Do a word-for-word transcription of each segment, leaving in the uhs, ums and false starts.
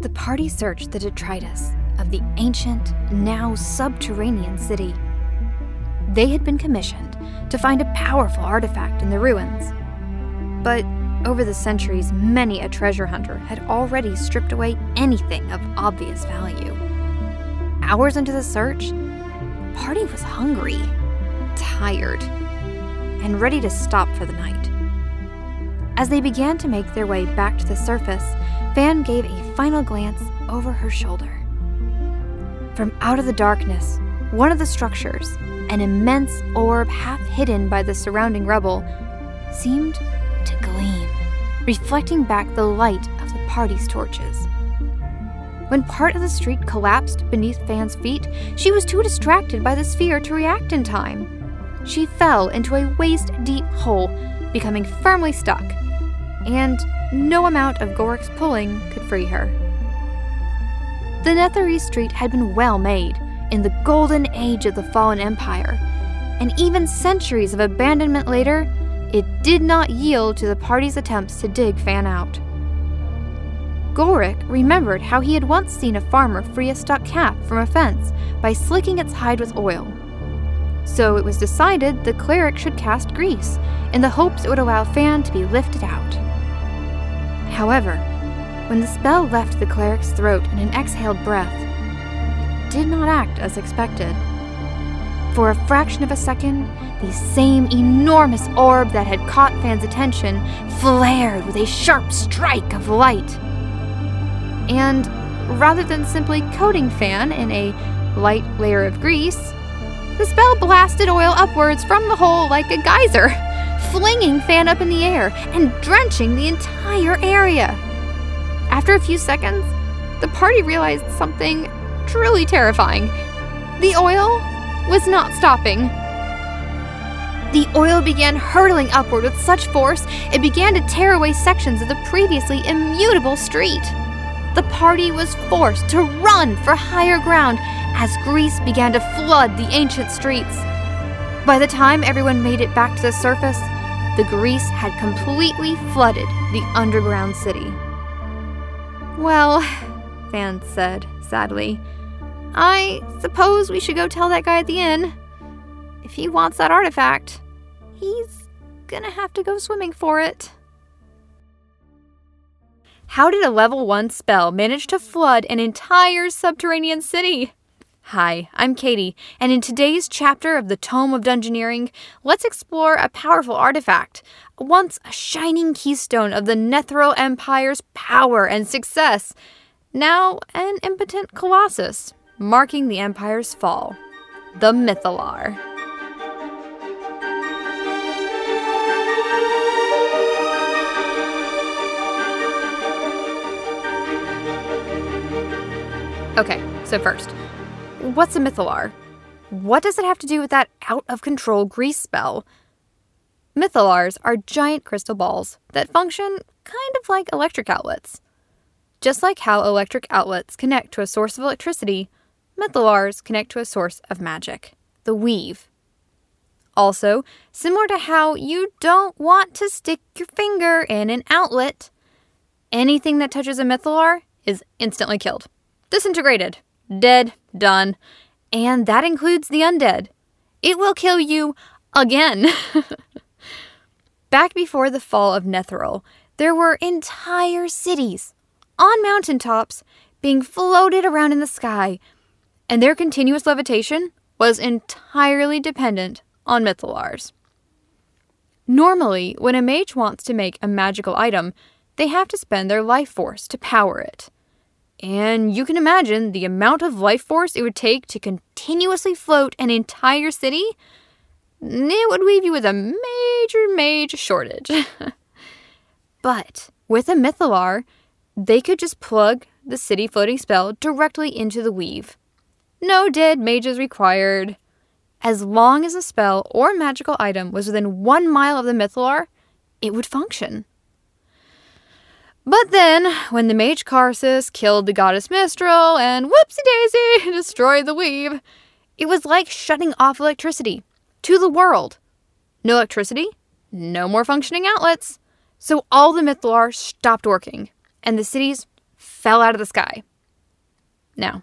The party searched the detritus of the ancient, now subterranean city. They had been commissioned to find a powerful artifact in the ruins. But over the centuries, many a treasure hunter had already stripped away anything of obvious value. Hours into the search, the party was hungry, tired, and ready to stop for the night. As they began to make their way back to the surface, Van gave a final glance over her shoulder. From out of the darkness, one of the structures, an immense orb half hidden by the surrounding rubble, seemed to gleam, reflecting back the light of the party's torches. When part of the street collapsed beneath Van's feet, she was too distracted by the sphere to react in time. She fell into a waist-deep hole, becoming firmly stuck, and no amount of Gorik's pulling could free her. The Netheril street had been well made in the golden age of the fallen empire, and even centuries of abandonment later, it did not yield to the party's attempts to dig Van out. Gorik remembered how he had once seen a farmer free a stuck calf from a fence by slicking its hide with oil. So it was decided the cleric should cast grease, in the hopes it would allow Van to be lifted out. However, when the spell left the cleric's throat in an exhaled breath, it did not act as expected. For a fraction of a second, the same enormous orb that had caught Van's attention flared with a sharp strike of light. And rather than simply coating Van in a light layer of grease, the spell blasted oil upwards from the hole like a geyser, flinging Van up in the air and drenching the entire area. After a few seconds, the party realized something truly terrifying. The oil was not stopping. The oil began hurtling upward with such force, it began to tear away sections of the previously immutable street. The party was forced to run for higher ground as grease began to flood the ancient streets. By the time everyone made it back to the surface, the grease had completely flooded the underground city. "Well," Van said sadly, "I suppose we should go tell that guy at the inn. If he wants that artifact, he's gonna have to go swimming for it." How did a level one spell manage to flood an entire subterranean city? Hi, I'm Katie, and in today's chapter of the Tome of Dungeoneering, let's explore a powerful artifact, once a shining keystone of the Netheril Empire's power and success, now an impotent colossus, marking the Empire's fall, the Mythallar. Okay, so first, what's a Mythallar? What does it have to do with that out-of-control grease spell? Mythallars are giant crystal balls that function kind of like electric outlets. Just like how electric outlets connect to a source of electricity, Mythallars connect to a source of magic, the weave. Also, similar to how you don't want to stick your finger in an outlet, anything that touches a Mythallar is instantly killed. Disintegrated, dead, done, and that includes the undead. It will kill you again. Back before the fall of Netheril, there were entire cities on mountaintops being floated around in the sky, and their continuous levitation was entirely dependent on Mythallars. Normally, when a mage wants to make a magical item, they have to spend their life force to power it. And you can imagine the amount of life force it would take to continuously float an entire city. It would leave you with a major, major shortage. But with a Mythallar, they could just plug the city floating spell directly into the weave. No dead mages required. As long as a spell or magical item was within one mile of the Mythallar, it would function. But then, when the mage Karsus killed the goddess Mystryl and whoopsie-daisy destroyed the weave, it was like shutting off electricity to the world. No electricity, no more functioning outlets. So all the Mythallar stopped working, and the cities fell out of the sky. Now,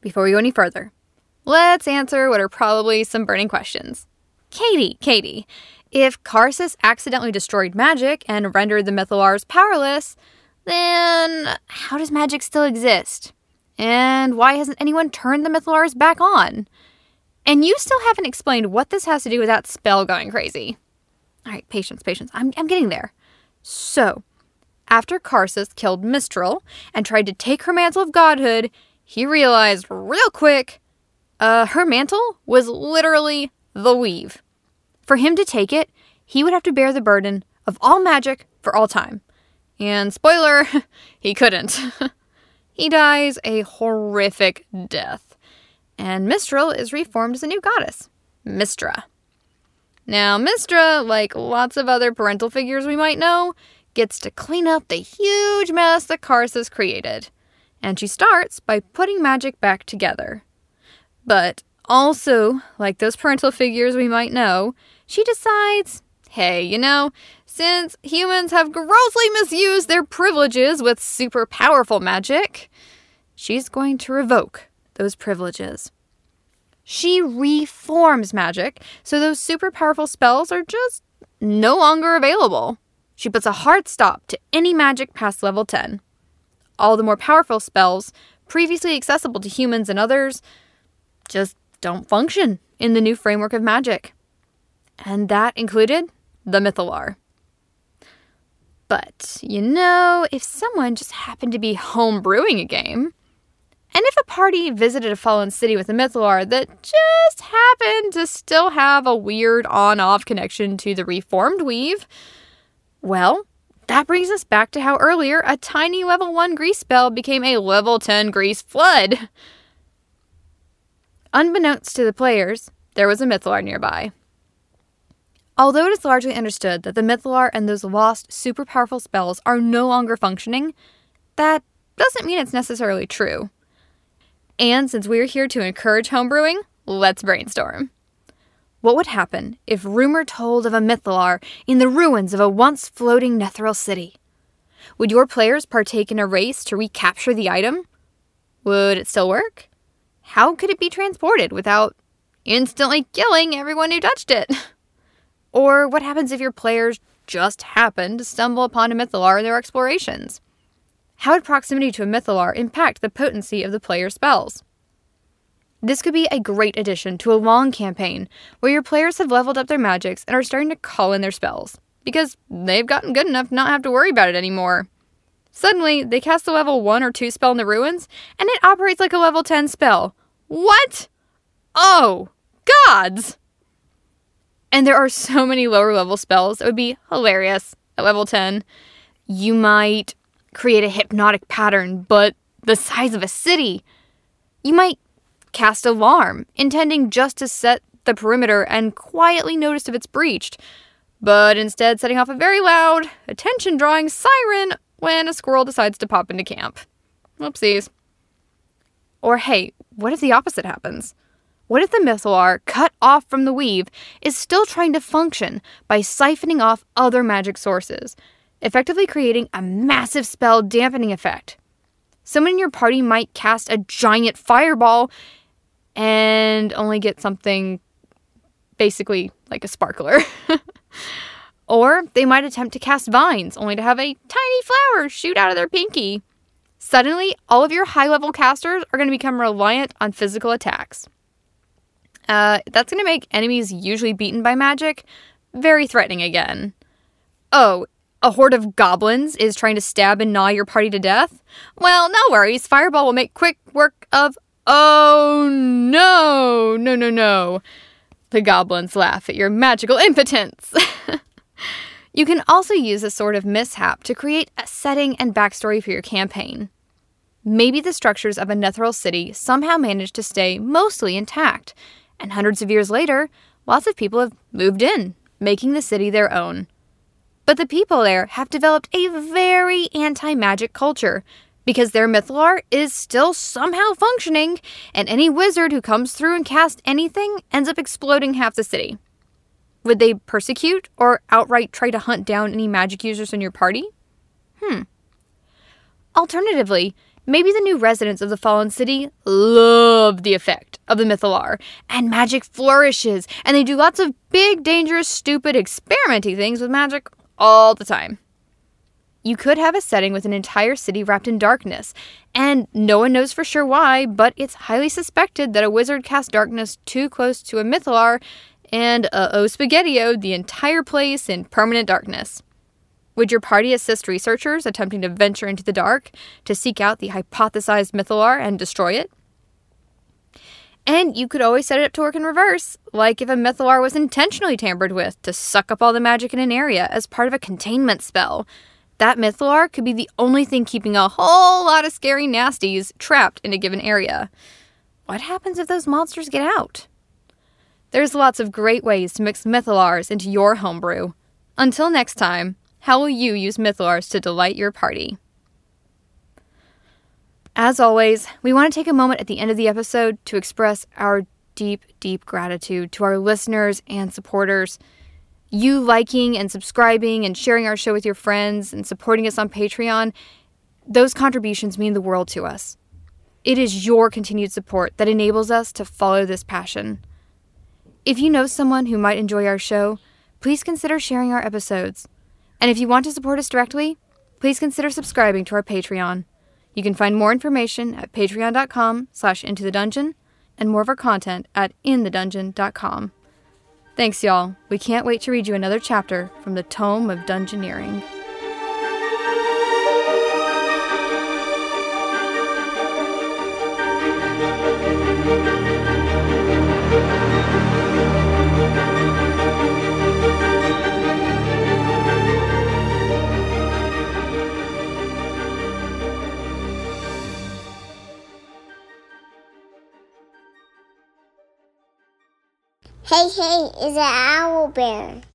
before we go any further, let's answer what are probably some burning questions. Katie, Katie, if Karsus accidentally destroyed magic and rendered the Mythallars powerless, then how does magic still exist? And why hasn't anyone turned the Mythallars back on? And you still haven't explained what this has to do with that spell going crazy. All right, patience, patience. I'm, I'm getting there. So, after Karsus killed Mystryl and tried to take her mantle of godhood, he realized real quick uh, her mantle was literally the weave. For him to take it, he would have to bear the burden of all magic for all time. And spoiler, he couldn't. He dies a horrific death. And Mystryl is reformed as a new goddess, Mystra. Now, Mystra, like lots of other parental figures we might know, gets to clean up the huge mess that Karsus created. And she starts by putting magic back together. But also, like those parental figures we might know, she decides, hey, you know, since humans have grossly misused their privileges with super powerful magic, she's going to revoke those privileges. She reforms magic, so those super powerful spells are just no longer available. She puts a hard stop to any magic past level ten. All the more powerful spells, previously accessible to humans and others, just don't function in the new framework of magic. And that included the Mythallar. But, you know, if someone just happened to be homebrewing a game, and if a party visited a fallen city with a Mythallar that just happened to still have a weird on-off connection to the reformed weave, well, that brings us back to how earlier a tiny level one grease spell became a level ten grease flood. Unbeknownst to the players, there was a Mythallar nearby. Although it is largely understood that the Mythallar and those lost super powerful spells are no longer functioning, that doesn't mean it's necessarily true. And since we're here to encourage homebrewing, let's brainstorm. What would happen if rumor told of a Mythallar in the ruins of a once-floating Netheril city? Would your players partake in a race to recapture the item? Would it still work? How could it be transported without instantly killing everyone who touched it? Or what happens if your players just happen to stumble upon a Mythallar in their explorations? How would proximity to a Mythallar impact the potency of the player's spells? This could be a great addition to a long campaign where your players have leveled up their magics and are starting to call in their spells because they've gotten good enough to not have to worry about it anymore. Suddenly, they cast a level one or two spell in the ruins and it operates like a level ten spell. What? Oh, gods! And there are so many lower level spells that would be hilarious at level ten. You might create a hypnotic pattern, but the size of a city. You might cast alarm, intending just to set the perimeter and quietly notice if it's breached, but instead setting off a very loud, attention-drawing siren when a squirrel decides to pop into camp. Whoopsies. Or hey, what if the opposite happens? What if the Mythallar, cut off from the weave, is still trying to function by siphoning off other magic sources, effectively creating a massive spell dampening effect? Someone in your party might cast a giant fireball and only get something basically like a sparkler. Or they might attempt to cast vines, only to have a tiny flower shoot out of their pinky. Suddenly, all of your high-level casters are going to become reliant on physical attacks. Uh, that's going to make enemies usually beaten by magic very threatening again. Oh, a horde of goblins is trying to stab and gnaw your party to death? Well, no worries. Fireball will make quick work of, oh no, no, no, no. The goblins laugh at your magical impotence. You can also use this sort of mishap to create a setting and backstory for your campaign. Maybe the structures of a Netheril city somehow managed to stay mostly intact, and hundreds of years later, lots of people have moved in, making the city their own. But the people there have developed a very anti-magic culture because their Mythallar is still somehow functioning and any wizard who comes through and casts anything ends up exploding half the city. Would they persecute or outright try to hunt down any magic users in your party? Hmm. Alternatively, maybe the new residents of the fallen city love the effect of the Mythallar, and magic flourishes, and they do lots of big, dangerous, stupid, experimenty things with magic all the time. You could have a setting with an entire city wrapped in darkness, and no one knows for sure why, but it's highly suspected that a wizard cast darkness too close to a Mythallar, and uh-oh spaghettioed the entire place in permanent darkness. Would your party assist researchers attempting to venture into the dark to seek out the hypothesized Mythallar and destroy it? And you could always set it up to work in reverse, like if a Mythallar was intentionally tampered with to suck up all the magic in an area as part of a containment spell. That Mythallar could be the only thing keeping a whole lot of scary nasties trapped in a given area. What happens if those monsters get out? There's lots of great ways to mix Mythallars into your homebrew. Until next time, how will you use Mythallars to delight your party? As always, we want to take a moment at the end of the episode to express our deep, deep gratitude to our listeners and supporters. You liking and subscribing and sharing our show with your friends and supporting us on Patreon, those contributions mean the world to us. It is your continued support that enables us to follow this passion. If you know someone who might enjoy our show, please consider sharing our episodes. And if you want to support us directly, please consider subscribing to our Patreon. You can find more information at patreon.com slash into the dungeon and more of our content at in the dungeon dot com. Thanks, y'all. We can't wait to read you another chapter from the Tome of Dungeoneering. Hey, hey, it's an owlbear.